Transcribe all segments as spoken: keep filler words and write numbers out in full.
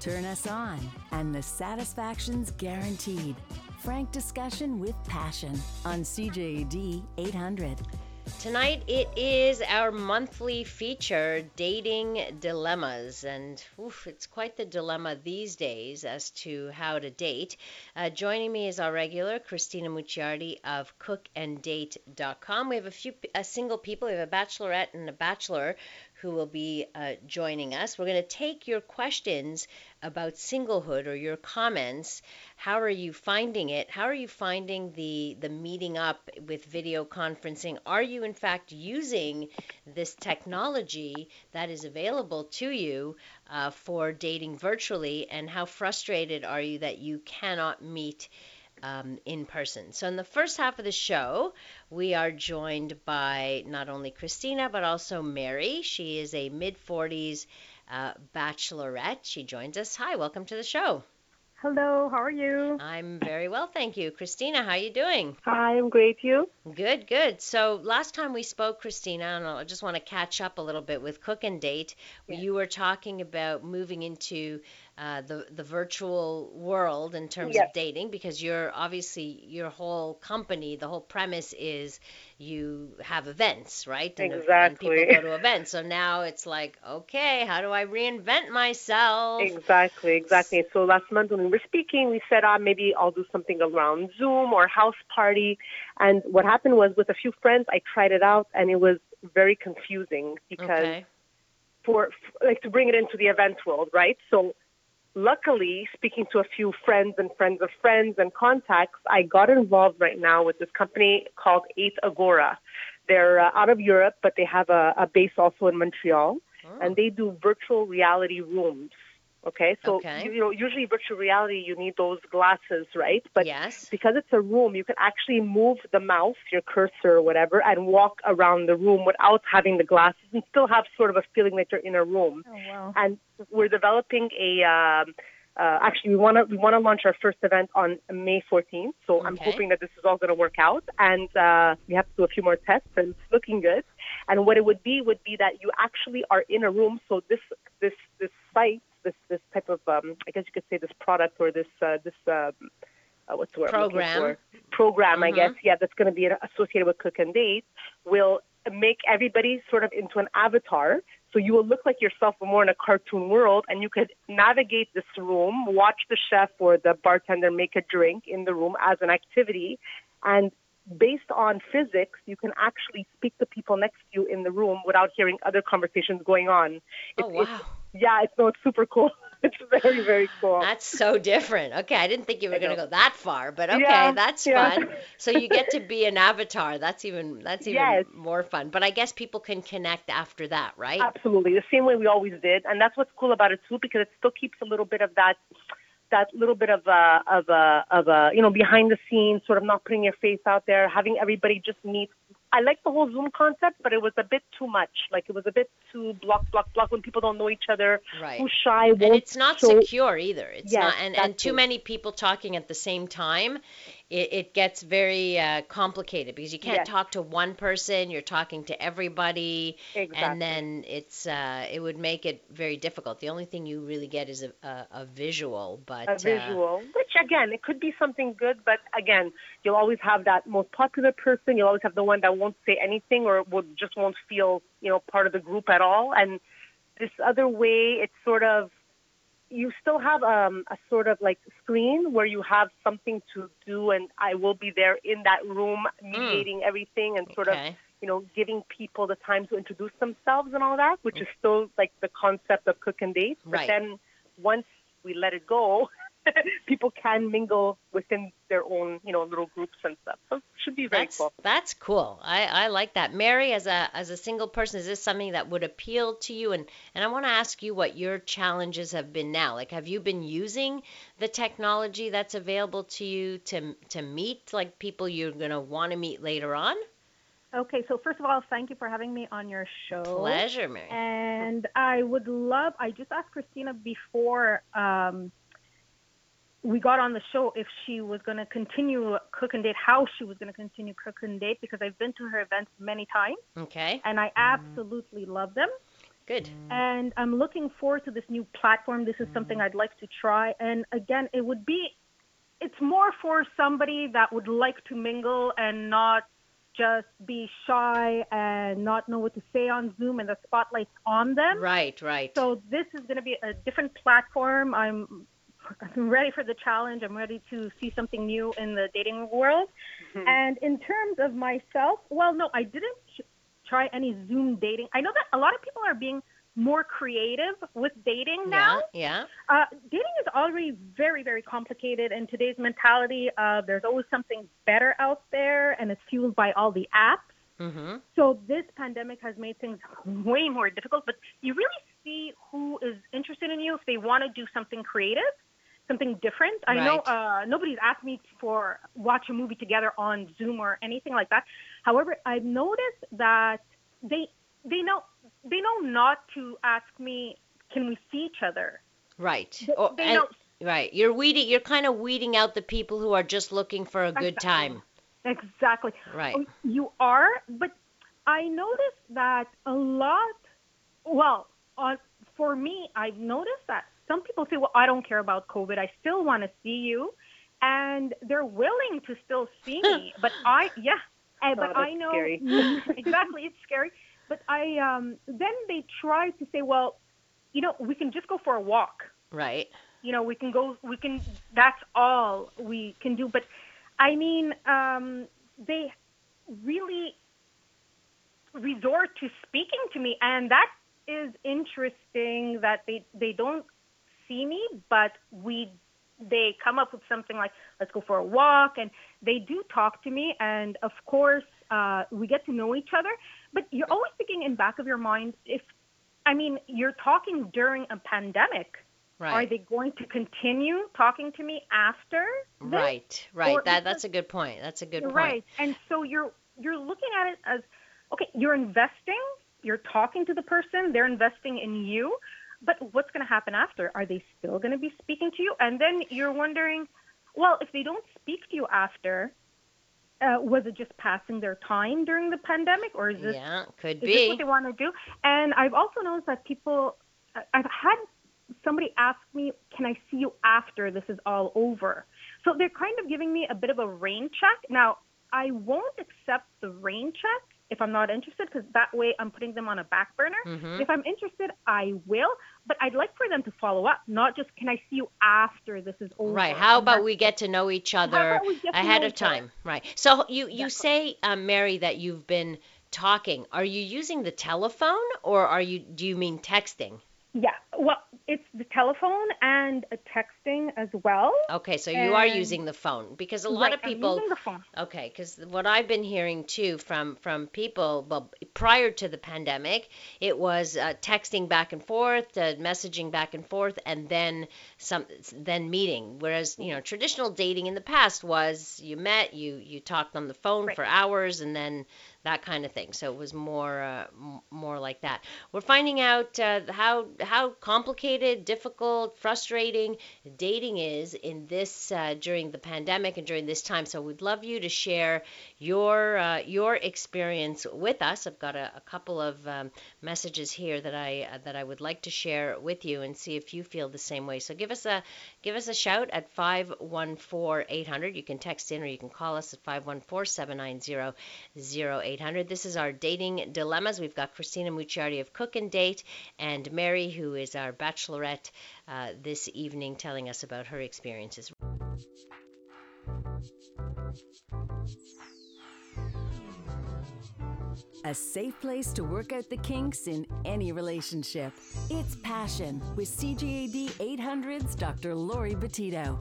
Turn us on, and the satisfaction's guaranteed. Frank discussion with passion on C J A D eight hundred. Tonight it is our monthly feature, Dating Dilemmas, and oof, it's quite the dilemma these days as to how to date. Uh, joining me is our regular, Christina Mucciardi of cook and date dot com. We have a few a single people. We have a bachelorette and a bachelor who will be uh, joining us. We're going to take your questions about singlehood or your comments. How are you finding it? How are you finding the, the meeting up with video conferencing? Are you in fact using this technology that is available to you uh, for dating virtually? And how frustrated are you that you cannot meet Um, in person? So in the first half of the show, we are joined by not only Christina, but also Mary. She is a mid forties uh, bachelorette. She joins us. Hi, welcome to the show. Hello, how are you? I'm very well, thank you. Christina, how are you doing? Hi, I'm great, you? Good, good. So last time we spoke, Christina, and I just want to catch up a little bit with Cook and Date. Yes. You were talking about moving into uh, the, the virtual world in terms yes. of dating, because you're obviously, your whole company, the whole premise is you have events, right? And exactly. And people go to events. So now it's like, okay, how do I reinvent myself? Exactly, exactly. So last month when we were speaking, we said, ah, maybe I'll do something around Zoom or house party. And what happened was with a few friends, I tried it out, and it was very confusing because okay. for like to bring it into the event world, right? So luckily, speaking to a few friends and friends of friends and contacts, I got involved right now with this company called eighth Agora. They're uh, out of Europe, but they have a, a base also in Montreal, oh. and they do virtual reality rooms. Okay, so, okay. You, you know, usually virtual reality, you need those glasses, right? But yes. because it's a room, you can actually move the mouse, your cursor or whatever, and walk around the room without having the glasses and still have sort of a feeling that you're in a room. Oh, wow. And we're developing a, um, uh, actually, we want to we want to launch our first event on May fourteenth. So okay. I'm hoping that this is all going to work out. And uh, we have to do a few more tests, and it's looking good. And what it would be would be that you actually are in a room. So this this this site, This, this type of, um, I guess you could say this product or this, uh, this uh, what's the word? Program. Program, mm-hmm. I guess, yeah, that's going to be associated with Cook and Date, will make everybody sort of into an avatar. So you will look like yourself more in a cartoon world, and you could navigate this room, watch the chef or the bartender make a drink in the room as an activity. And based on physics, you can actually speak to people next to you in the room without hearing other conversations going on. It's, oh, wow. It's, yeah, it's, no, it's super cool. It's very, very cool. That's so different. Okay, I didn't think you were going to go that far, but okay, yeah, that's yeah. fun. So you get to be an avatar. That's even that's even yes. more fun. But I guess people can connect after that, right? Absolutely, the same way we always did. And that's what's cool about it, too, because it still keeps a little bit of that... that little bit of a, of a, of a, you know, behind the scenes, sort of not putting your face out there, having everybody just meet. I like the whole Zoom concept, but it was a bit too much. Like it was a bit too block, block, block when people don't know each other. Right. Who's shy? And it's not so, secure either. It's yes, not, and, and too it. many people talking at the same time. It, it gets very uh, complicated because you can't yes. talk to one person. You're talking to everybody, exactly. and then it's uh, it would make it very difficult. The only thing you really get is a, a, a visual, but a visual, uh, which again, it could be something good, but again, you'll always have that most popular person. You'll always have the one that won't say anything or will just won't feel, you know, part of the group at all. And this other way, it's sort of. You still have um, a sort of like screen where you have something to do, and I will be there in that room mediating mm. everything and sort okay. of, you know, giving people the time to introduce themselves and all that, which mm. is still like the concept of Cook and Date. Right. But then once we let it go, people can mingle within their own, you know, little groups and stuff. So it should be very that's, cool. That's cool. I, I like that. Mary, as a as a single person, is this something that would appeal to you? And, and I want to ask you what your challenges have been now. Like, have you been using the technology that's available to you to to meet, like, people you're going to want to meet later on? Okay, so first of all, thank you for having me on your show. Pleasure, Mary. And I would love, I just asked Christina before, um, we got on the show if she was going to continue Cook and Date, how she was going to continue Cook and Date, because I've been to her events many times. Okay. And I absolutely love them. Good. And I'm looking forward to this new platform. This is something I'd like to try. And again, it would be, it's more for somebody that would like to mingle and not just be shy and not know what to say on Zoom and the spotlight's on them. Right, right. So this is going to be a different platform. I'm I'm ready for the challenge. I'm ready to see something new in the dating world. Mm-hmm. And in terms of myself, well, no, I didn't try any Zoom dating. I know that a lot of people are being more creative with dating now. Yeah, yeah. Uh, dating is already very, very complicated in today's mentality. Uh, there's always something better out there, and it's fueled by all the apps. Mm-hmm. So this pandemic has made things way more difficult, but you really see who is interested in you, if they want to do something creative, something different. I right. know uh, nobody's asked me for watch a movie together on Zoom or anything like that. However, I've noticed that they they know they know not to ask me, can we see each other? Right. They, oh, they know. Right. You're weeding. You're kind of weeding out the people who are just looking for a exactly. good time. Exactly. Right. Oh, you are, but I noticed that a lot. Well, on for me, I've noticed that. Some people say, well, I don't care about COVID. I still want to see you. And they're willing to still see me. But I, yeah, oh, but I know. Scary. Exactly, it's scary. But I, um, then they try to say, well, you know, we can just go for a walk. Right. You know, we can go, we can, that's all we can do. But I mean, um, they really resort to speaking to me. And that is interesting that they, they don't see me, but we they come up with something like, let's go for a walk, and they do talk to me, and of course uh we get to know each other. But you're always thinking in back of your mind, if I mean you're talking during a pandemic, right. Are they going to continue talking to me after this? Right right or that that's a good point that's a good point right and so you're you're looking at it as, okay, you're investing, you're talking to the person, they're investing in you. But what's going to happen after? Are they still going to be speaking to you? And then you're wondering, well, if they don't speak to you after, uh, was it just passing their time during the pandemic? Or is this, yeah, could be. Is this what they want to do? And I've also noticed that people, I've had somebody ask me, can I see you after this is all over? So they're kind of giving me a bit of a rain check. Now, I won't accept the rain check if I'm not interested, because that way I'm putting them on a back burner. Mm-hmm. If I'm interested, I will. But I'd like for them to follow up, not just, can I see you after this is over? Right. How about we get to know each other ahead of time? Right. So you, you say, um, Mary, that you've been talking. Are you using the telephone, or are you? do you mean texting? Yeah. Well, it's the telephone and a texting as well. Okay, so you and, are using the phone, because a lot right, of people. I'm using the phone. Okay, because what I've been hearing too from from people, well, prior to the pandemic, it was uh, texting back and forth, uh, messaging back and forth, and then some, then meeting. Whereas you know, traditional dating in the past was you met, you you talked on the phone right. for hours, and then. That kind of thing. So it was more uh, m- more like that. We're finding out uh, how how complicated, difficult, frustrating dating is in this uh, during the pandemic and during this time. So we'd love you to share your uh, your experience with us. I've got a, a couple of um, messages here that I uh, that I would like to share with you and see if you feel the same way. So give us a give us a shout at five one four eight hundred. You can text in or you can call us at five one four seven nine zero zero eight. This is our Dating Dilemmas. We've got Christina Mucciardi of Cook and Date and Mary, who is our bachelorette uh, this evening, telling us about her experiences. A safe place to work out the kinks in any relationship. It's Passion with C J A D eight hundred's Doctor Laurie Betito.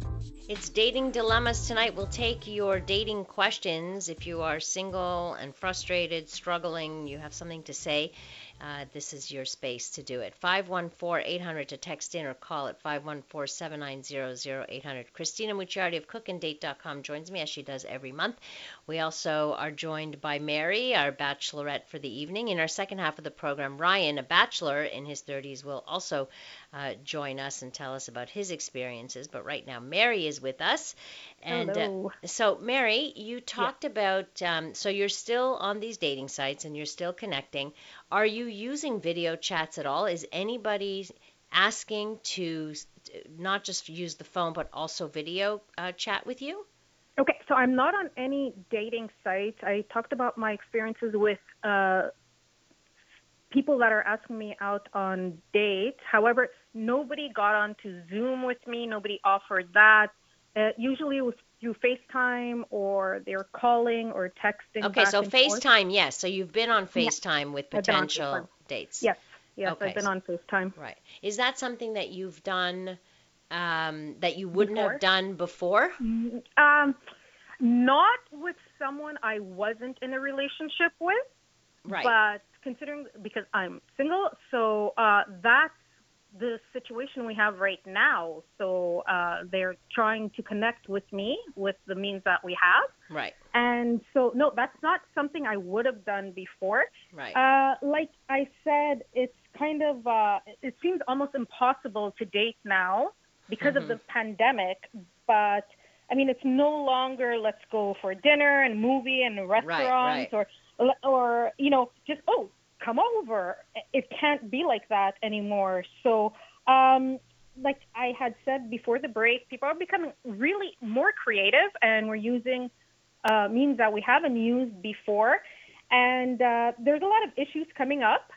It's Dating Dilemmas tonight. We'll take your dating questions. If you are single and frustrated, struggling, you have something to say, uh, this is your space to do it. five one four eight hundred to text in or call at five one four seven nine zero zero eight hundred. Christina Mucciardi of cookanddate dot com joins me, as she does every month. We also are joined by Mary, our bachelorette bachelorette for the evening. In our second half of the program, Ryan, a bachelor in his thirties, will also uh, join us and tell us about his experiences. But right now, Mary is with us. And Hello. Uh, so, Mary, you talked yeah. about, um, so you're still on these dating sites and you're still connecting. Are you using video chats at all? Is anybody asking to not just use the phone, but also video uh, chat with you? Okay, so I'm not on any dating sites. I talked about my experiences with uh, people that are asking me out on dates. However, nobody got onto Zoom with me. Nobody offered that. Uh, usually it was through FaceTime, or they're calling or texting. Okay, so FaceTime, forth. yes. So youve been on FaceTime yeah. with potential dates. Yes, yes, okay. I've been on FaceTime. Right. Is that something that you've done um that you wouldn't before? have done before? Um not with someone I wasn't in a relationship with, right? But considering, because I'm single, so uh that's the situation we have right now. So uh they're trying to connect with me with the means that we have, right? And so no, that's not something I would have done before, right? Uh like I said, it's kind of uh it seems almost impossible to date now because mm-hmm. of the pandemic, but I mean, it's no longer let's go for dinner and movie and restaurants, right, right. or, or, you know, just, oh, come over. It can't be like that anymore. So, um, like I had said before the break, people are becoming really more creative, and we're using uh, means that we haven't used before. And uh, there's a lot of issues coming up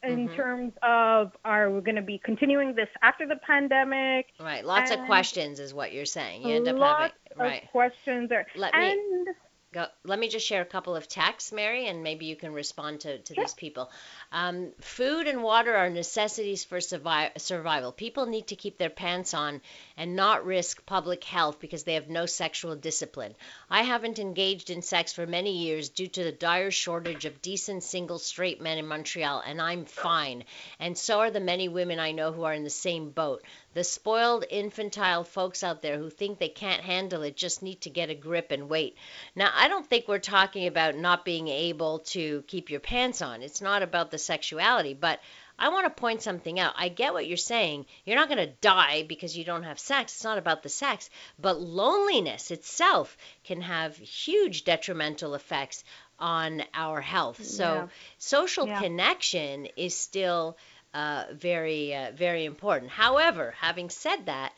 in mm-hmm. terms of, are we going to be continuing this after the pandemic? Right. Lots and of questions is what you're saying. You end up having right. of questions. There. Let and, me go. Let me just share a couple of texts, Mary, and maybe you can respond to, to yeah. these people. Um, food and water are necessities for survi- survival. People need to keep their pants on and not risk public health because they have no sexual discipline. I haven't engaged in sex for many years due to the dire shortage of decent single straight men in Montreal, and I'm fine. And so are the many women I know who are in the same boat. The spoiled, infantile folks out there who think they can't handle it just need to get a grip and wait. Now, I don't think we're talking about not being able to keep your pants on. It's not about the sexuality, but I want to point something out. I get what you're saying. You're not going to die because you don't have sex. It's not about the sex, but loneliness itself can have huge detrimental effects on our health. So yeah. social yeah. connection is still Uh, very, uh, very important. However, having said that,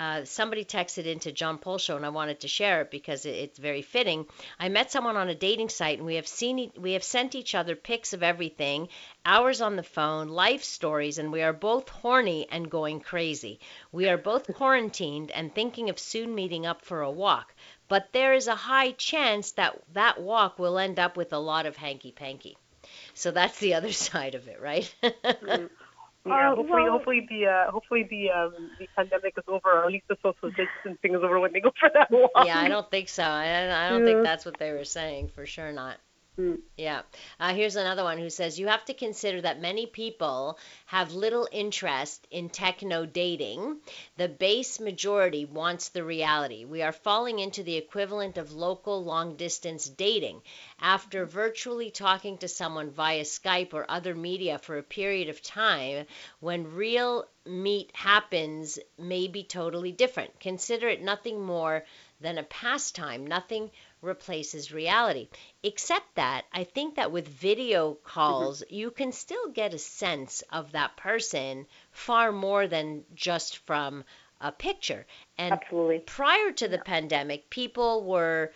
uh, somebody texted into John Paul Show, and I wanted to share it because it, it's very fitting. I met someone on a dating site, and we have seen, e- we have sent each other pics of everything, hours on the phone, life stories, and we are both horny and going crazy. We are both quarantined and thinking of soon meeting up for a walk, but there is a high chance that that walk will end up with a lot of hanky-panky. So that's the other side of it, right? Yeah, hopefully, uh, well, hopefully the uh, hopefully the um, the pandemic is over, or at least the social distancing is over when they go for that walk. Yeah, I don't think so. I, I don't yeah. think that's what they were saying. For sure not. Mm. Yeah. Uh, here's another one who says, you have to consider that many people have little interest in techno dating. The base majority wants the reality. We are falling into the equivalent of local long-distance dating. After virtually talking to someone via Skype or other media for a period of time, when real meet happens, may be totally different. Consider it nothing more than a pastime. Nothing replaces reality, except that I think that with video calls, mm-hmm. you can still get a sense of that person far more than just from a picture. And Absolutely. prior to the yeah. pandemic, people were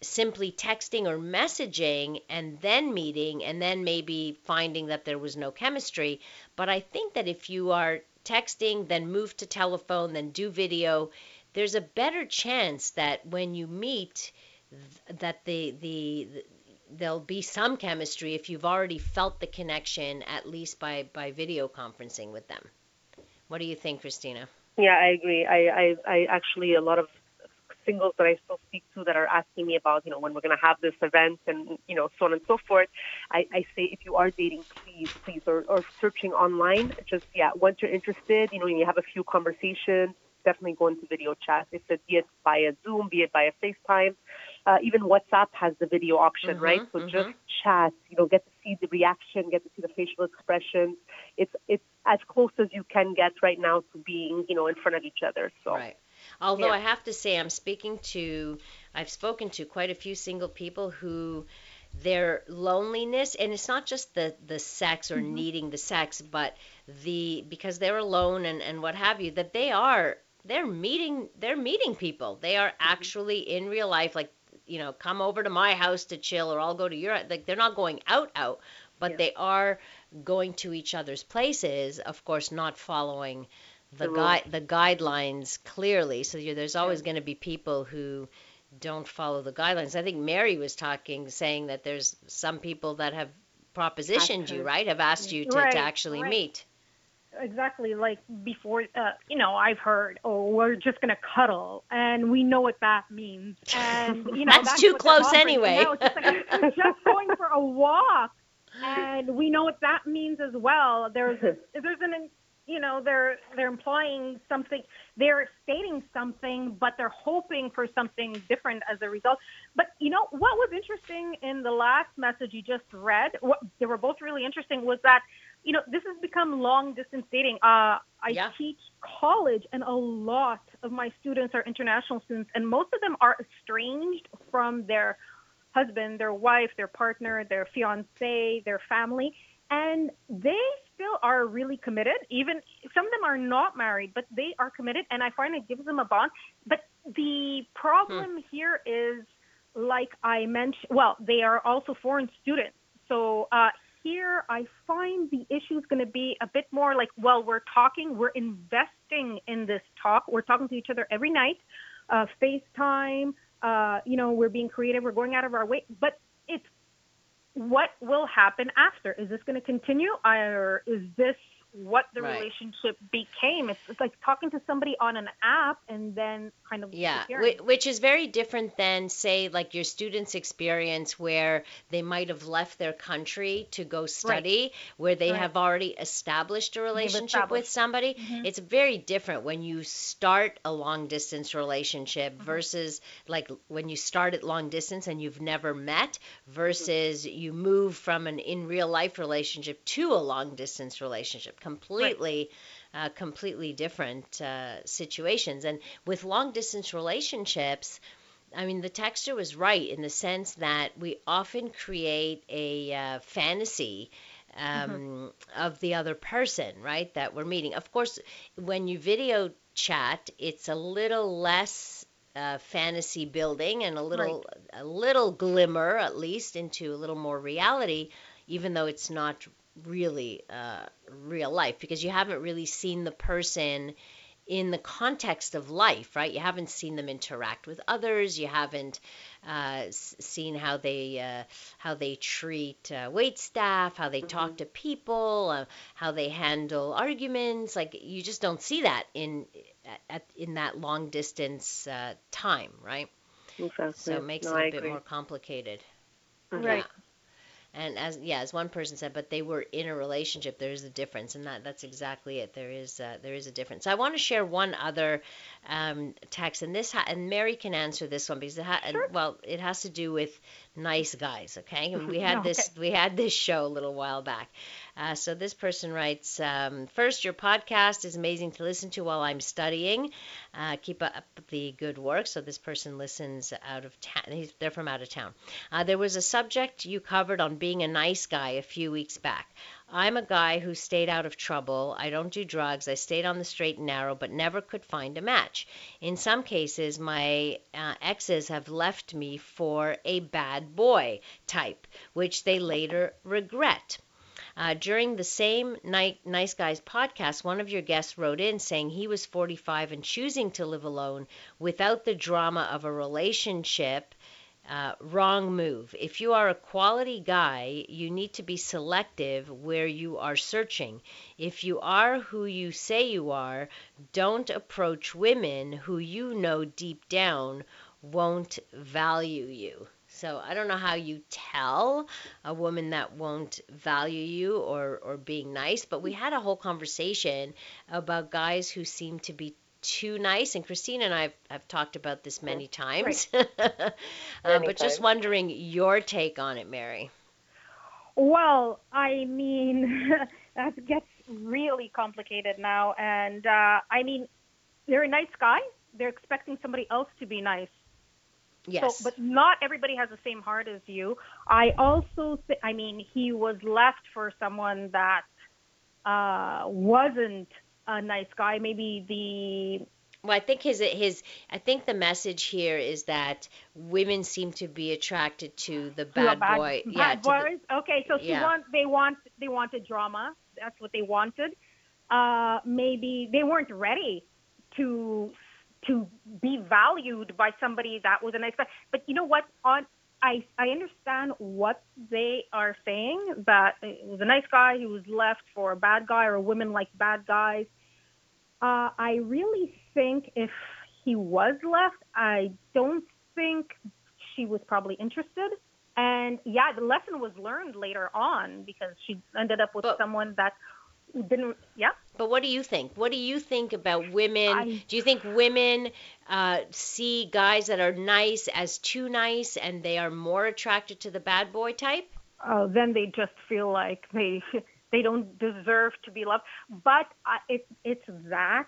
simply texting or messaging and then meeting and then maybe finding that there was no chemistry. But I think that if you are texting, then move to telephone, then do video, there's a better chance that when you meet, that the, the the there'll be some chemistry if you've already felt the connection, at least by, by video conferencing with them. What do you think, Christina? Yeah, I agree. I, I, I actually, a lot of singles that I still speak to that are asking me about, you know, when we're going to have this event and, you know, so on and so forth, I, I say, if you are dating, please, please, or, or searching online, just, yeah, once you're interested, you know, you have a few conversations, definitely go into video chat. It's a, be it via Zoom, be it via FaceTime. Uh, even WhatsApp has the video option, mm-hmm, right? So mm-hmm. just chat, you know, get to see the reaction, get to see the facial expressions. It's it's as close as you can get right now to being, you know, in front of each other. So. Right. Although yeah. I have to say, I'm speaking to, I've spoken to quite a few single people who their loneliness, and it's not just the, the sex or mm-hmm. needing the sex, but the, because they're alone and, and what have you, that they are, they're meeting, they're meeting people. They are actually in real life, like, you know, come over to my house to chill, or I'll go to your, like, they're not going out, out, but yeah. they are going to each other's places, of course, not following the, the, gui- the guidelines clearly. So you're, there's always yeah. going to be people who don't follow the guidelines. I think Mary was talking, saying that there's some people that have propositioned you, right? Have asked you to, right, to actually right. meet. Exactly. Like before, uh, you know, I've heard, oh, we're just going to cuddle, and we know what that means. And, you know, that's, that's too close anyway. Now it's just like, I'm just going for a walk, and we know what that means as well. There's, there's an, you know, they're they're implying something, they're stating something, but they're hoping for something different as a result. But, you know, what was interesting in the last message you just read, what, they were both really interesting, was that, you know, this has become long-distance dating. Uh, I yeah. teach college, and a lot of my students are international students, and most of them are estranged from their husband, their wife, their partner, their fiancé, their family, and they still are really committed. Even some of them are not married, but they are committed, and I find it gives them a bond. But the problem hmm. here is, like I mentioned, well, they are also foreign students. So uh, here I find the issue is going to be a bit more like, well, we're talking, we're investing in this talk. We're talking to each other every night, uh, FaceTime, uh, you know, we're being creative, we're going out of our way. But it's, what will happen after? Is this going to continue, or is this what the right. relationship became? It's, it's like talking to somebody on an app and then kind of yeah disappearing. Which is very different than, say, like your students' experience, where they might have left their country to go study, right. where they right. have already established a relationship established. with somebody. Mm-hmm. It's very different when you start a long distance relationship mm-hmm. versus like when you start at long distance and you've never met, versus mm-hmm. you move from an in real life relationship to a long distance relationship. Completely, right. uh, completely different uh, situations. And with long-distance relationships, I mean, the texter was right in the sense that we often create a uh, fantasy um, mm-hmm. of the other person, right, that we're meeting. Of course, when you video chat, it's a little less uh, fantasy building and a little, right. a little glimmer, at least, into a little more reality, even though it's not really uh, real life, because you haven't really seen the person in the context of life, right? You haven't seen them interact with others. You haven't uh, seen how they uh, how they treat uh, wait staff, how they mm-hmm. talk to people, uh, how they handle arguments. Like, you just don't see that in at, in that long distance uh, time, right? Exactly. So it makes no, it a I bit agree. more complicated. Mm-hmm. Right. Yeah. And as, yeah, as one person said, but they were in a relationship. There is a difference, and that, that's exactly it. There is uh, there is a difference. I want to share one other um, text, and this ha- and Mary can answer this one because it ha- sure. and, well, it has to do with nice guys. Okay, and we had no, this okay. we had this show a little while back. Uh, so this person writes, um, first, your podcast is amazing to listen to while I'm studying. Uh, keep up the good work. So this person listens out of town. They're from out of town. Uh, there was a subject you covered on being a nice guy a few weeks back. I'm a guy who stayed out of trouble. I don't do drugs. I stayed on the straight and narrow, but never could find a match. In some cases, my uh, exes have left me for a bad boy type, which they later regret. Uh, during the same night, Nice Guys podcast, one of your guests wrote in saying he was forty-five and choosing to live alone without the drama of a relationship. Uh, wrong move. If you are a quality guy, you need to be selective where you are searching. If you are who you say you are, don't approach women who you know deep down won't value you. So I don't know how you tell a woman that won't value you or, or being nice, but we had a whole conversation about guys who seem to be too nice. And Christina and I have, have talked about this many times. Right. uh, many but times. Just wondering your take on it, Mary. Well, I mean, that gets really complicated now. And uh, I mean, they're a nice guy. They're expecting somebody else to be nice. Yes. So, but not everybody has the same heart as you. I also, th- I mean, he was left for someone that uh, wasn't a nice guy. Maybe the. Well, I think his his I think the message here is that women seem to be attracted to the bad, bad boy. Bad yeah. Boys. The, okay, so she yeah. want they want they wanted drama. That's what they wanted. Uh, maybe they weren't ready to. to be valued by somebody that was a nice guy. But you know what? On I, I understand what they are saying, that it was a nice guy who was left for a bad guy, or women like bad guys. Uh, I really think if he was left, I don't think she was probably interested. And, yeah, the lesson was learned later on because she ended up with but- someone that – Didn't, yeah. But what do you think? What do you think about women? I, do you think women uh, see guys that are nice as too nice, and they are more attracted to the bad boy type? Oh, uh, then they just feel like they they don't deserve to be loved. But uh, it, it's that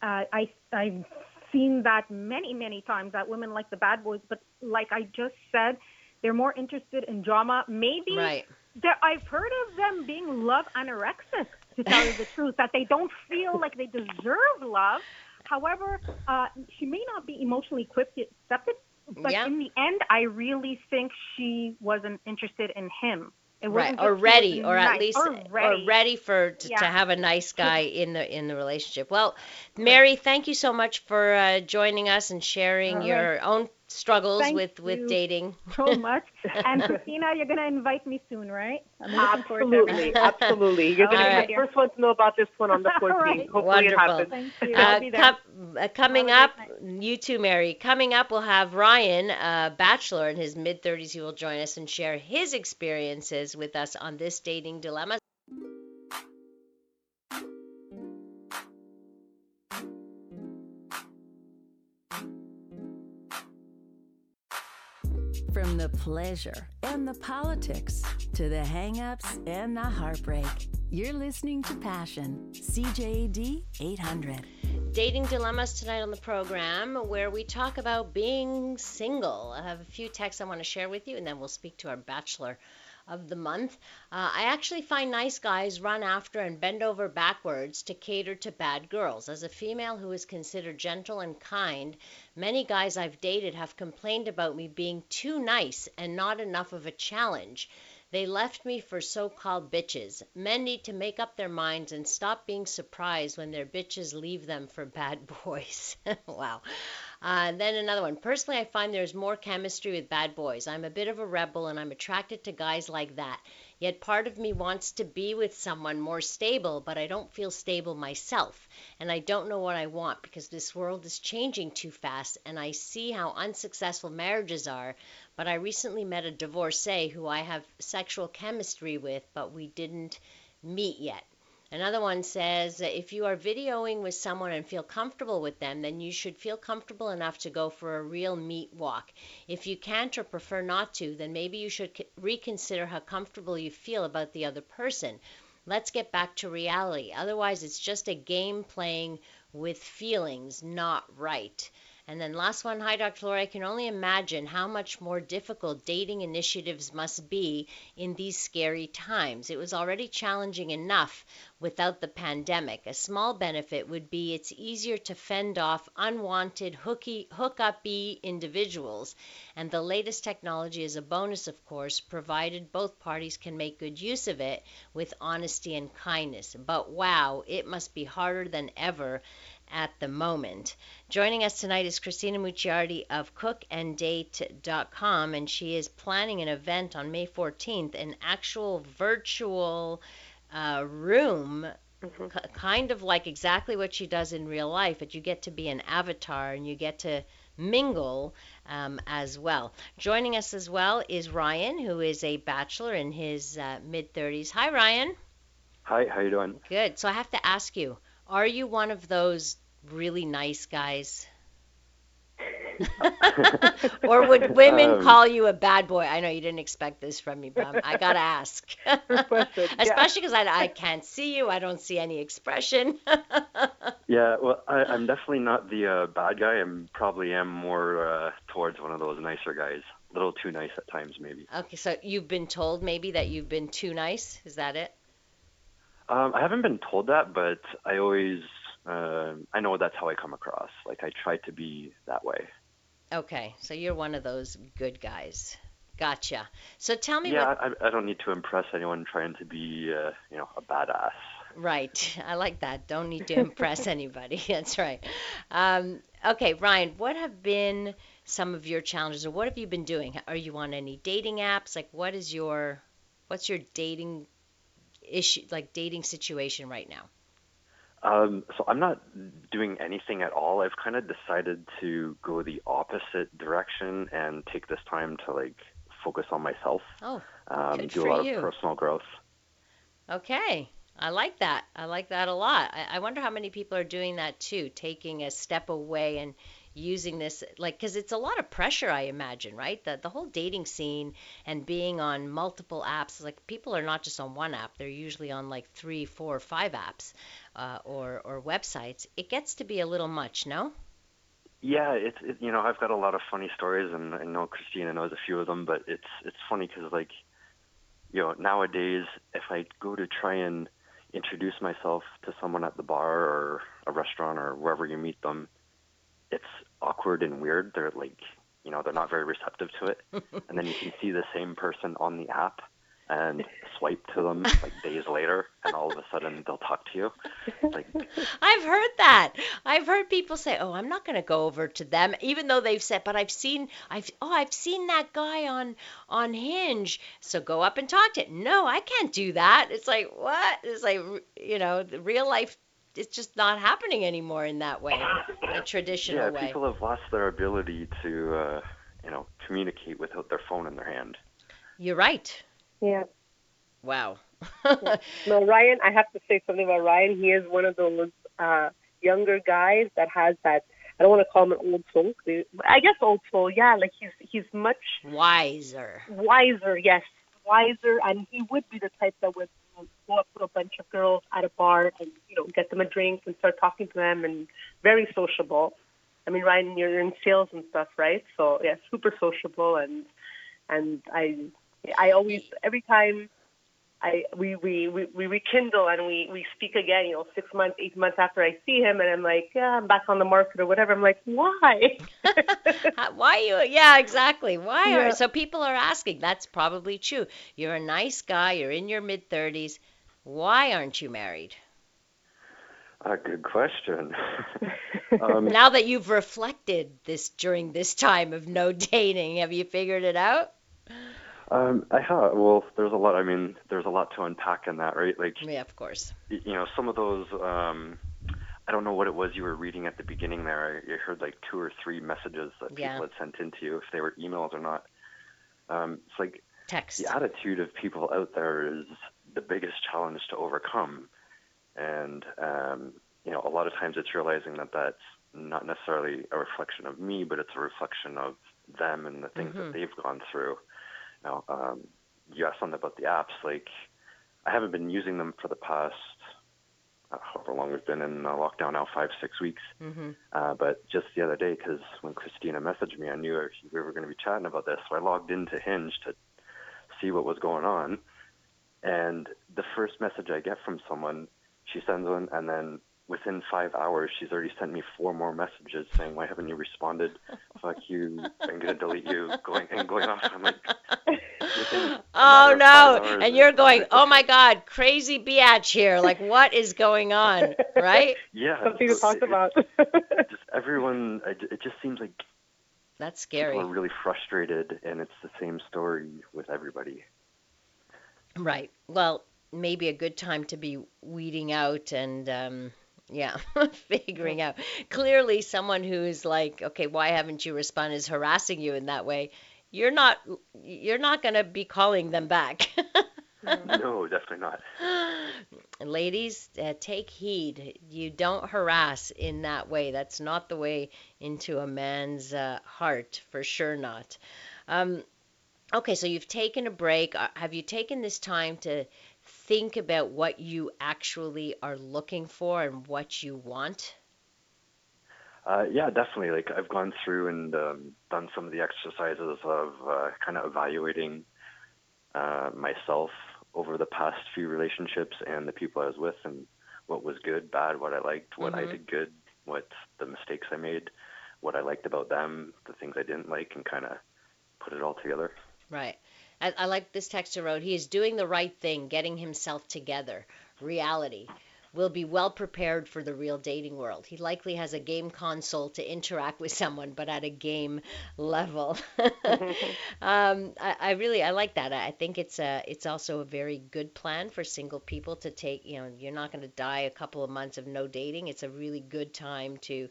uh, I I've seen that many many times, that women like the bad boys, but like I just said, they're more interested in drama. Maybe. Right. There, I've heard of them being love anorexic, to tell you the truth, that they don't feel like they deserve love. However, uh, she may not be emotionally equipped to accept it, but yeah. in the end, I really think she wasn't interested in him. It wasn't right, or ready, or nice. at least or ready, or ready for to, yeah. to have a nice guy in the in the relationship. Well, Mary, thank you so much for uh, joining us and sharing All your right. own struggles Thank with with dating so much. And Christina, you're going to invite me soon, right? Absolutely. Absolutely. You're going right. to be the first one to know about this one on the fourteenth. Right. Hopefully Wonderful. It happens. Thank you. Uh, be there. Com- uh, coming up, you too, Mary. Coming up, we'll have Ryan, a bachelor in his mid-thirties. He will join us and share his experiences with us on this dating dilemma. From the pleasure and the politics to the hang-ups and the heartbreak, you're listening to Passion, C J A D eight hundred. Dating dilemmas tonight on the program, where we talk about being single. I have a few texts I want to share with you, and then we'll speak to our bachelor of the month. Uh, I actually find nice guys run after and bend over backwards to cater to bad girls. As a female who is considered gentle and kind, many guys I've dated have complained about me being too nice and not enough of a challenge. They left me for so-called bitches. Men need to make up their minds and stop being surprised when their bitches leave them for bad boys. Wow. Uh, then another one. Personally, I find there's more chemistry with bad boys. I'm a bit of a rebel, and I'm attracted to guys like that. Yet part of me wants to be with someone more stable, but I don't feel stable myself. And I don't know what I want because this world is changing too fast, and I see how unsuccessful marriages are. But I recently met a divorcee who I have sexual chemistry with, but we didn't meet yet. Another one says, if you are videoing with someone and feel comfortable with them, then you should feel comfortable enough to go for a real meat walk. If you can't or prefer not to, then maybe you should reconsider how comfortable you feel about the other person. Let's get back to reality. Otherwise, it's just a game playing with feelings, not right. And then last one, hi, Doctor Laurie. I can only imagine how much more difficult dating initiatives must be in these scary times. It was already challenging enough without the pandemic. A small benefit would be it's easier to fend off unwanted, hooky, hook-up-y individuals. And the latest technology is a bonus, of course, provided both parties can make good use of it with honesty and kindness. But wow, it must be harder than ever at the moment. Joining us tonight is Christina Mucciardi of cook and date dot com, and she is planning an event on May fourteenth, an actual virtual uh, room, mm-hmm. c- kind of like exactly what she does in real life, but you get to be an avatar and you get to mingle um, as well. Joining us as well is Ryan, who is a bachelor in his uh, mid-thirties. Hi, Ryan. Hi, how you doing? Good. So I have to ask you, are you one of those really nice guys? Or would women um, call you a bad boy? I know you didn't expect this from me, but I gotta ask. Especially because yeah. I, I can't see you. I don't see any expression. Yeah, well, I, I'm definitely not the uh, bad guy. I'm probably am more uh, towards one of those nicer guys. A little too nice at times, maybe. Okay, so you've been told maybe that you've been too nice. Is that it? Um, I haven't been told that, but I always, uh, I know that's how I come across. Like, I try to be that way. Okay, so you're one of those good guys. Gotcha. So tell me. Yeah, what... I, I don't need to impress anyone trying to be, uh, you know, a badass. Right. I like that. Don't need to impress anybody. That's right. Um, okay, Ryan, what have been some of your challenges, or what have you been doing? Are you on any dating apps? Like, what is your, what's your dating issue, like dating situation right now? Um, so I'm not doing anything at all. I've kind of decided to go the opposite direction and take this time to like focus on myself. Oh, um, good do for a lot you. Of personal growth. Okay. I like that. I like that a lot. I, I wonder how many people are doing that too, taking a step away and using this, like, because it's a lot of pressure, I imagine, right? The, the whole dating scene and being on multiple apps, like people are not just on one app. They're usually on like three, four, five apps uh, or, or websites. It gets to be a little much, no? Yeah, it's it, you know, I've got a lot of funny stories, and I know Christina knows a few of them, but it's, it's funny because, like, you know, nowadays if I go to try and introduce myself to someone at the bar or a restaurant or wherever you meet them, it's awkward and weird. They're like, you know, they're not very receptive to it. And then you can see the same person on the app and swipe to them like days later, and all of a sudden they'll talk to you. Like, I've heard that. I've heard people say, "Oh, I'm not going to go over to them," even though they've said, "But I've seen, I've oh, I've seen that guy on on Hinge, so go up and talk to him." No, I can't do that. It's like, what? It's like, you know, the real life. It's just not happening anymore in that way, the traditional yeah, way. Yeah, people have lost their ability to, uh, you know, communicate without their phone in their hand. You're right. Yeah. Wow. Yeah. No, Ryan, I have to say something about Ryan. He is one of those uh, younger guys that has that, I don't want to call him an old soul. I guess old soul, yeah. Like, he's he's much... Wiser. Wiser, yes. Wiser, and he would be the type that would go up with a bunch of girls at a bar and, you know, get them a drink and start talking to them, and very sociable. I mean, Ryan, you're in sales and stuff, right? So, yeah, super sociable, and and I... I always, every time I we, we, we, we rekindle and we, we speak again, you know, six months, eight months after I see him, and I'm like, yeah, I'm back on the market or whatever. I'm like, why? Why you? Yeah, exactly. Why yeah. are so people are asking? That's probably true. You're a nice guy. You're in your mid thirties. Why aren't you married? Uh, good question. um, now that you've reflected this during this time of no dating, have you figured it out? Um, I have. Well, there's a lot. I mean, there's a lot to unpack in that, right? Like, yeah, of course. You know, some of those. Um, I don't know what it was you were reading at the beginning there. I, I heard like two or three messages that yeah. people had sent into you, if they were emails or not. Um, it's like text. The attitude of people out there is the biggest challenge to overcome, and um, you know, a lot of times it's realizing that that's not necessarily a reflection of me, but it's a reflection of them and the things mm-hmm. that they've gone through. Now, um, you asked something about the apps. Like, I haven't been using them for the past, uh, however long we've been in uh, lockdown now, five, six weeks. Mm-hmm. Uh, but just the other day, because when Christina messaged me, I knew we were going to be chatting about this. So I logged into Hinge to see what was going on. And the first message I get from someone, she sends one, and then within five hours, she's already sent me four more messages saying, "Why haven't you responded? Fuck you! I'm gonna delete you." Going and going off. I'm like, oh no! And you're going, oh my god, crazy biatch here. Like, what is going on, right? Yeah. Something to talk about. Just everyone. It just seems like that's scary. People are really frustrated, and it's the same story with everybody. Right. Well, maybe a good time to be weeding out and. Um... Yeah, figuring out. Clearly, someone who is like, okay, why haven't you responded, is harassing you in that way. You're not, you're not going to be calling them back. No, definitely not. Ladies, uh, take heed. You don't harass in that way. That's not the way into a man's uh, heart, for sure not. Um, okay, so you've taken a break. Have you taken this time to think about what you actually are looking for and what you want? Uh, yeah, definitely. Like, I've gone through and um, done some of the exercises of uh, kind of evaluating uh, myself over the past few relationships and the people I was with, and what was good, bad, what I liked, what mm-hmm. I did good, what the mistakes I made, what I liked about them, the things I didn't like, and kind of put it all together. Right. I, I like this text you wrote. He is doing the right thing, getting himself together. Reality. Will be well prepared for the real dating world. He likely has a game console to interact with someone, but at a game level. um, I, I really, I like that. I think it's a, it's also a very good plan for single people to take. You know, you're not going to die a couple of months of no dating. It's a really good time to,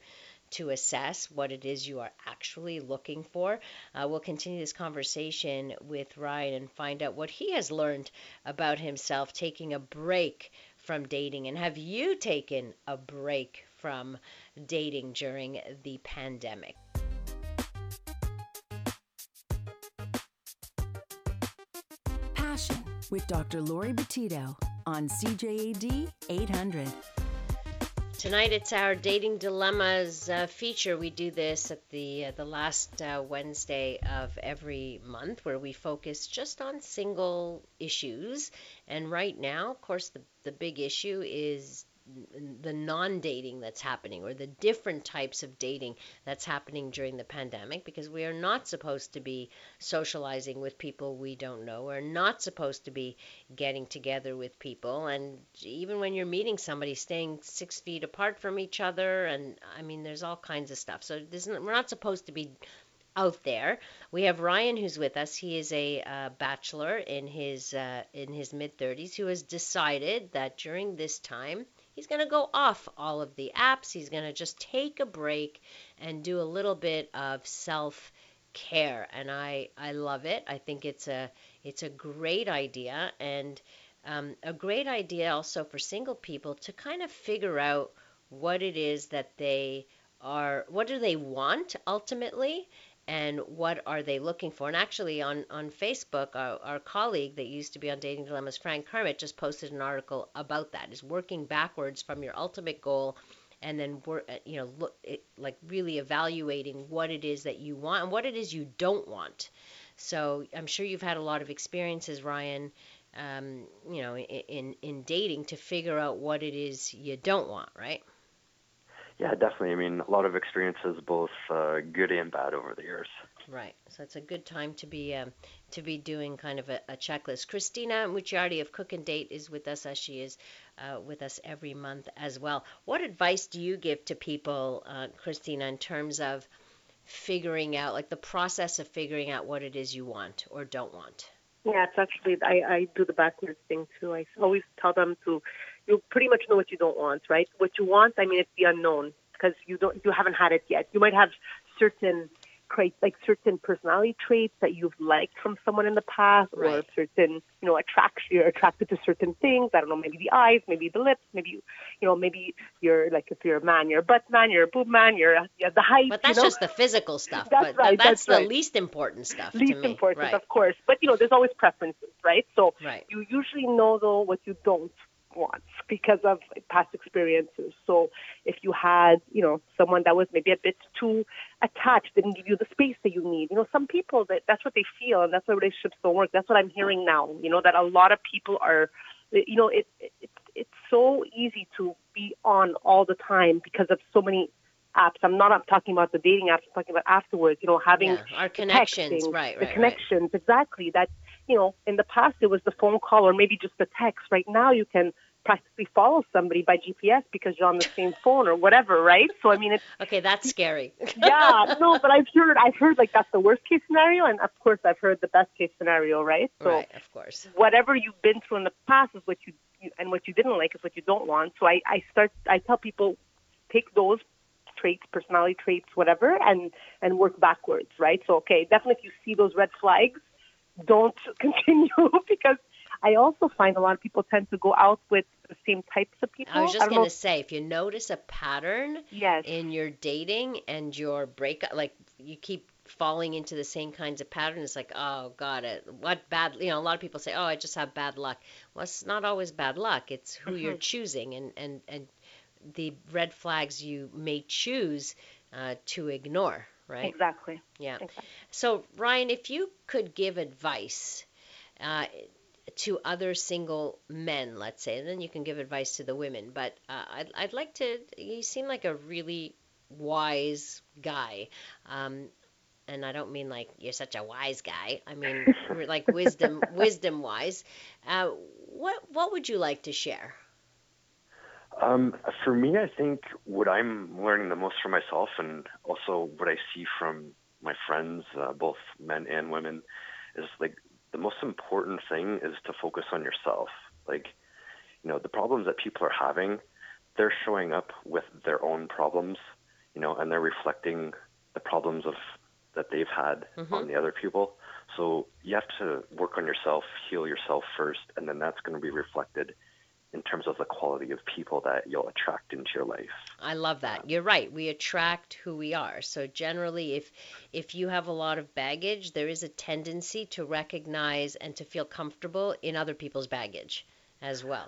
to assess what it is you are actually looking for. Uh, we'll continue this conversation with Ryan and find out what he has learned about himself taking a break from dating. And have you taken a break from dating during the pandemic? Passion with Doctor Laurie Betito on C J A D eight hundred. Tonight it's our Dating Dilemmas uh, feature. We do this at the uh, the last uh, Wednesday of every month, where we focus just on single issues. And right now, of course, the, the big issue is the non-dating that's happening, or the different types of dating that's happening during the pandemic, because we are not supposed to be socializing with people we don't know. We're not supposed to be getting together with people. And even when you're meeting somebody, staying six feet apart from each other, and I mean, there's all kinds of stuff. So this is, we're not supposed to be out there. We have Ryan, who's with us. He is a uh, bachelor in his uh, in his mid-thirties, who has decided that during this time, he's going to go off all of the apps. He's going to just take a break and do a little bit of self-care. And I, I love it. I think it's a it's a great idea, and um, a great idea also for single people to kind of figure out what it is that they are, what do they want ultimately, and what are they looking for. And actually on, on Facebook, our, our colleague that used to be on Dating Dilemmas, Frank Kermit, just posted an article about that, is working backwards from your ultimate goal, and then work, you know, look, it, like really evaluating what it is that you want and what it is you don't want. So I'm sure you've had a lot of experiences, Ryan, um, you know, in, in dating, to figure out what it is you don't want, right? Yeah, definitely. I mean, a lot of experiences, both uh, good and bad, over the years. Right. So it's a good time to be um, to be doing kind of a, a checklist. Christina Mucciardi of Cook and Date is with us, as she is uh, with us every month as well. What advice do you give to people, uh, Christina, in terms of figuring out, like, the process of figuring out what it is you want or don't want? Yeah, it's actually, I, I do the backwards thing too. I always tell them to, you pretty much know what you don't want, right? What you want, I mean, it's the unknown, because you don't, you haven't had it yet. You might have certain traits, like certain personality traits that you've liked from someone in the past, right, or certain, you know, attracts, you're attracted to certain things. I don't know, maybe the eyes, maybe the lips, maybe, you, you know, maybe you're, like, if you're a man, you're a butt man, you're a boob man, you're, you're the height. But that's, you know, just the physical stuff. That's but right, that's, that's the right. least important stuff least to me. important, right. Of course. But, you know, there's always preferences, right? So right. you usually know, though, what you don't wants because of past experiences. So if you had, you know, someone that was maybe a bit too attached, didn't give you the space that you need. You know, some people, that that's what they feel, and that's why relationships don't work. That's what I'm hearing now, you know, that a lot of people are, you know, it, it it's so easy to be on all the time because of so many apps. I'm not I'm talking about the dating apps, I'm talking about afterwards, you know, having yeah, our connections, texting, right, right, the connections, right. Exactly. That, you know, in the past it was the phone call or maybe just the text. Right now you can practically follow somebody by G P S because you're on the same phone or whatever, right? So I mean, it's okay. That's scary. Yeah, no, but I've heard, I've heard like that's the worst case scenario, and of course I've heard the best case scenario, right? So right, of course. Whatever you've been through in the past is what you, you and what you didn't like is what you don't want. So I, I start, I tell people, take those traits, personality traits, whatever, and and work backwards, right? So okay, definitely if you see those red flags, don't continue because I also find a lot of people tend to go out with the same types of people. I was just I going to say, if you notice a pattern yes. in your dating and your breakup, like you keep falling into the same kinds of patterns, it's like, oh, got it. What bad, you know, a lot of people say, oh, I just have bad luck. Well, it's not always bad luck. It's who mm-hmm. you're choosing and, and, and the red flags you may choose uh, to ignore, right? Exactly. Yeah. Exactly. So, Ryan, if you could give advice uh, to other single men, let's say, and then you can give advice to the women, but uh, I'd, I'd like to, you seem like a really wise guy. Um, and I don't mean like you're such a wise guy. I mean, like wisdom, wisdom wise. Uh, what, what would you like to share? Um, for me, I think what I'm learning the most for myself and also what I see from my friends, uh, both men and women, is like the most important thing is to focus on yourself. Like, you know, the problems that people are having, they're showing up with their own problems, you know, and they're reflecting the problems of that they've had mm-hmm. on the other people. So you have to work on yourself, heal yourself first, and then that's going to be reflected in terms of the quality of people that you'll attract into your life. I love that. You're right. We attract who we are. So generally, if if you have a lot of baggage, there is a tendency to recognize and to feel comfortable in other people's baggage as well.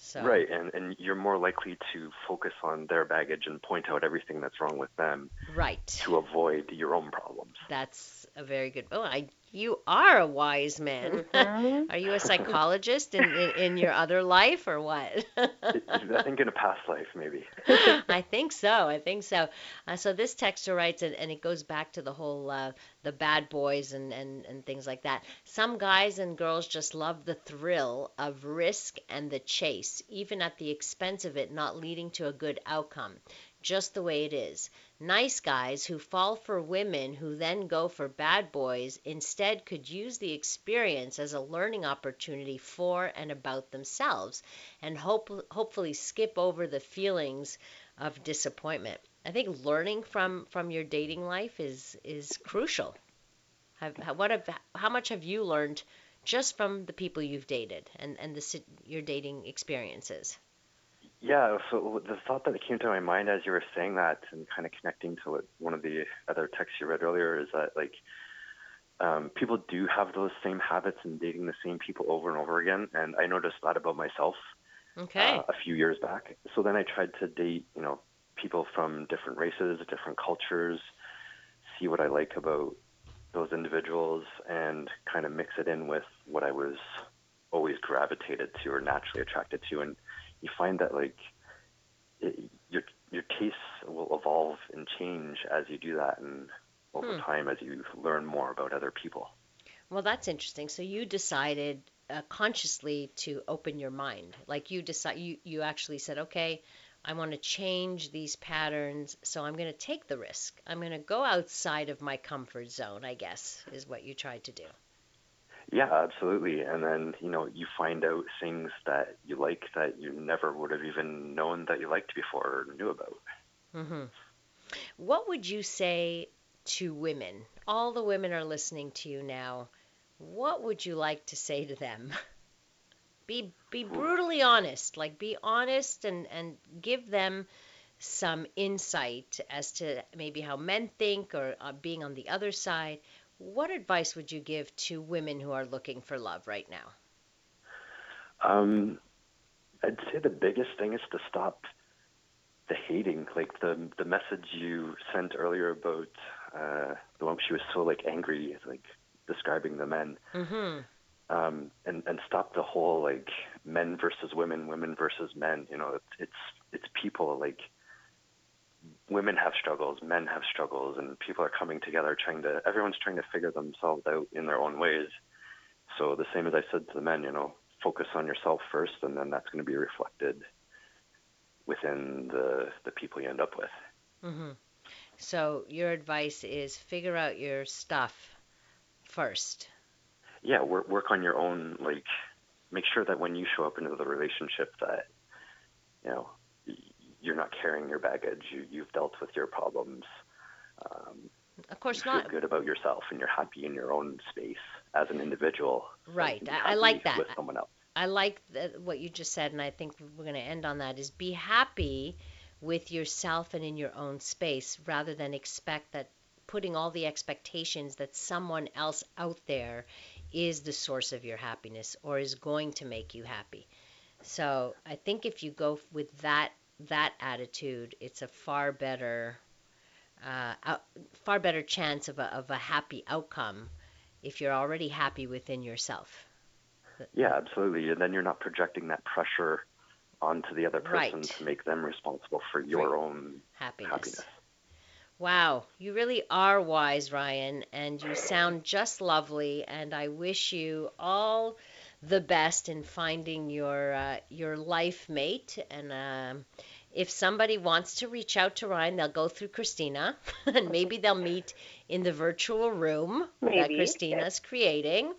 So right, and, and you're more likely to focus on their baggage and point out everything that's wrong with them right. to avoid your own problems. That's a very good... Oh, I, you are a wise man. Mm-hmm. Are you a psychologist in, in, in your other life or what? I think in a past life, maybe. I think so. I think so. Uh, so this texter writes, and, and it goes back to the whole... Uh, the bad boys and, and, and things like that. Some guys and girls just love the thrill of risk and the chase, even at the expense of it not leading to a good outcome. Just the way it is. Nice guys who fall for women who then go for bad boys instead could use the experience as a learning opportunity for and about themselves and hope, hopefully skip over the feelings of disappointment. I think learning from, from your dating life is is crucial. Have, how, what have, how much have you learned just from the people you've dated and, and the, your dating experiences? Yeah, so the thought that came to my mind as you were saying that and kind of connecting to what one of the other texts you read earlier is that, like, um, people do have those same habits in dating the same people over and over again, and I noticed that about myself okay. uh, a few years back. So then I tried to date, you know, people from different races, different cultures, see what I like about those individuals and kind of mix it in with what I was always gravitated to or naturally attracted to. And you find that, like, it, your your tastes will evolve and change as you do that and over hmm. time as you learn more about other people. Well, that's interesting. So you decided uh, consciously to open your mind. Like you decide, you, you actually said, okay, I want to change these patterns, so I'm going to take the risk. I'm going to go outside of my comfort zone, I guess, is what you tried to do. Yeah, absolutely. And then, you know, you find out things that you like that you never would have even known that you liked before or knew about. Mm-hmm. What would you say to women? All the women are listening to you now. What would you like to say to them? Be be brutally honest, like be honest and, and give them some insight as to maybe how men think or uh, being on the other side. What advice would you give to women who are looking for love right now? Um, I'd say the biggest thing is to stop the hating, like the the message you sent earlier about uh, the one she was so like angry, like describing the men. Mm-hmm. Um, and, and stop the whole, like, men versus women, women versus men. You know, it's, it's it's people, like, women have struggles, men have struggles, and people are coming together trying to, everyone's trying to figure themselves out in their own ways. So the same as I said to the men, you know, focus on yourself first, and then that's going to be reflected within the, the people you end up with. Mm-hmm. So your advice is figure out your stuff first. Yeah, work, work on your own, like, make sure that when you show up into the relationship that, you know, you're not carrying your baggage, you, you've dealt with your problems, um, Of course not. You feel good about yourself and you're happy in your own space as an individual. Right. I, I like that. With someone else. I like the, what you just said, and I think we're going to end on that, is be happy with yourself and in your own space rather than expect that putting all the expectations that someone else out there is the source of your happiness or is going to make you happy. So I think if you go with that that attitude, it's a far better uh, out, far better chance of a, of a happy outcome if you're already happy within yourself. Yeah, absolutely. And then you're not projecting that pressure onto the other person right. to make them responsible for your right. own happiness. happiness. Wow, you really are wise, Ryan, and you sound just lovely, and I wish you all the best in finding your uh, your life mate. And um, if somebody wants to reach out to Ryan, they'll go through Christina, and maybe they'll meet in the virtual room maybe. that Christina's yeah. creating.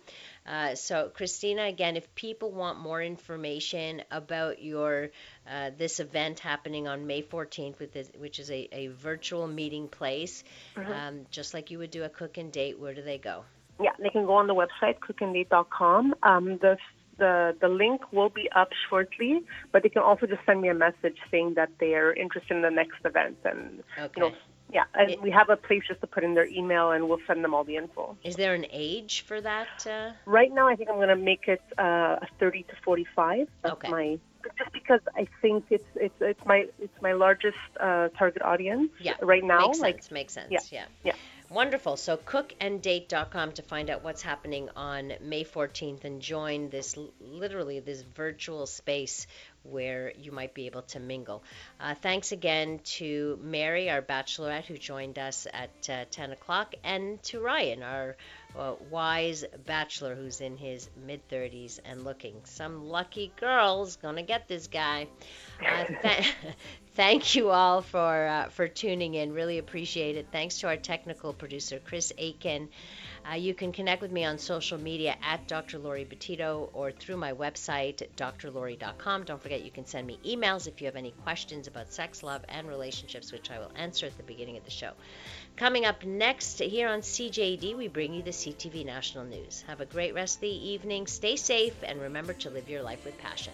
Uh, so, Christina, again, if people want more information about your uh, this event happening on May fourteenth, with this, which is a, a virtual meeting place, mm-hmm. um, just like you would do a cook and date, where do they go? Yeah, they can go on the website, cook and date dot com. Um, the, the, the link will be up shortly, but they can also just send me a message saying that they are interested in the next event. And, okay. you know, yeah, and it, we have a place just to put in their email, and we'll send them all the info. Is there an age for that? Uh... Right now, I think I'm going to make it uh, thirty to forty-five. That's okay. my just because I think it's it's it's my it's my largest uh, target audience yeah. right now. Makes like, sense. Makes sense. Yeah. Yeah. yeah. Wonderful. So cook and date dot com to find out what's happening on May fourteenth and join this, literally this virtual space where you might be able to mingle. Uh, thanks again to Mary, our bachelorette, who joined us at uh, ten o'clock, and to Ryan, our uh, wise bachelor who's in his mid-thirties and looking. Some lucky girl's going to get this guy. Uh, th- Thank you all for uh, for tuning in. Really appreciate it. Thanks to our technical producer, Chris Aiken. Uh, you can connect with me on social media at Doctor Laurie Betito or through my website, d r laurie dot com. Don't forget, you can send me emails if you have any questions about sex, love, and relationships, which I will answer at the beginning of the show. Coming up next here on C J A D, we bring you the C T V National News. Have a great rest of the evening. Stay safe, and remember to live your life with passion.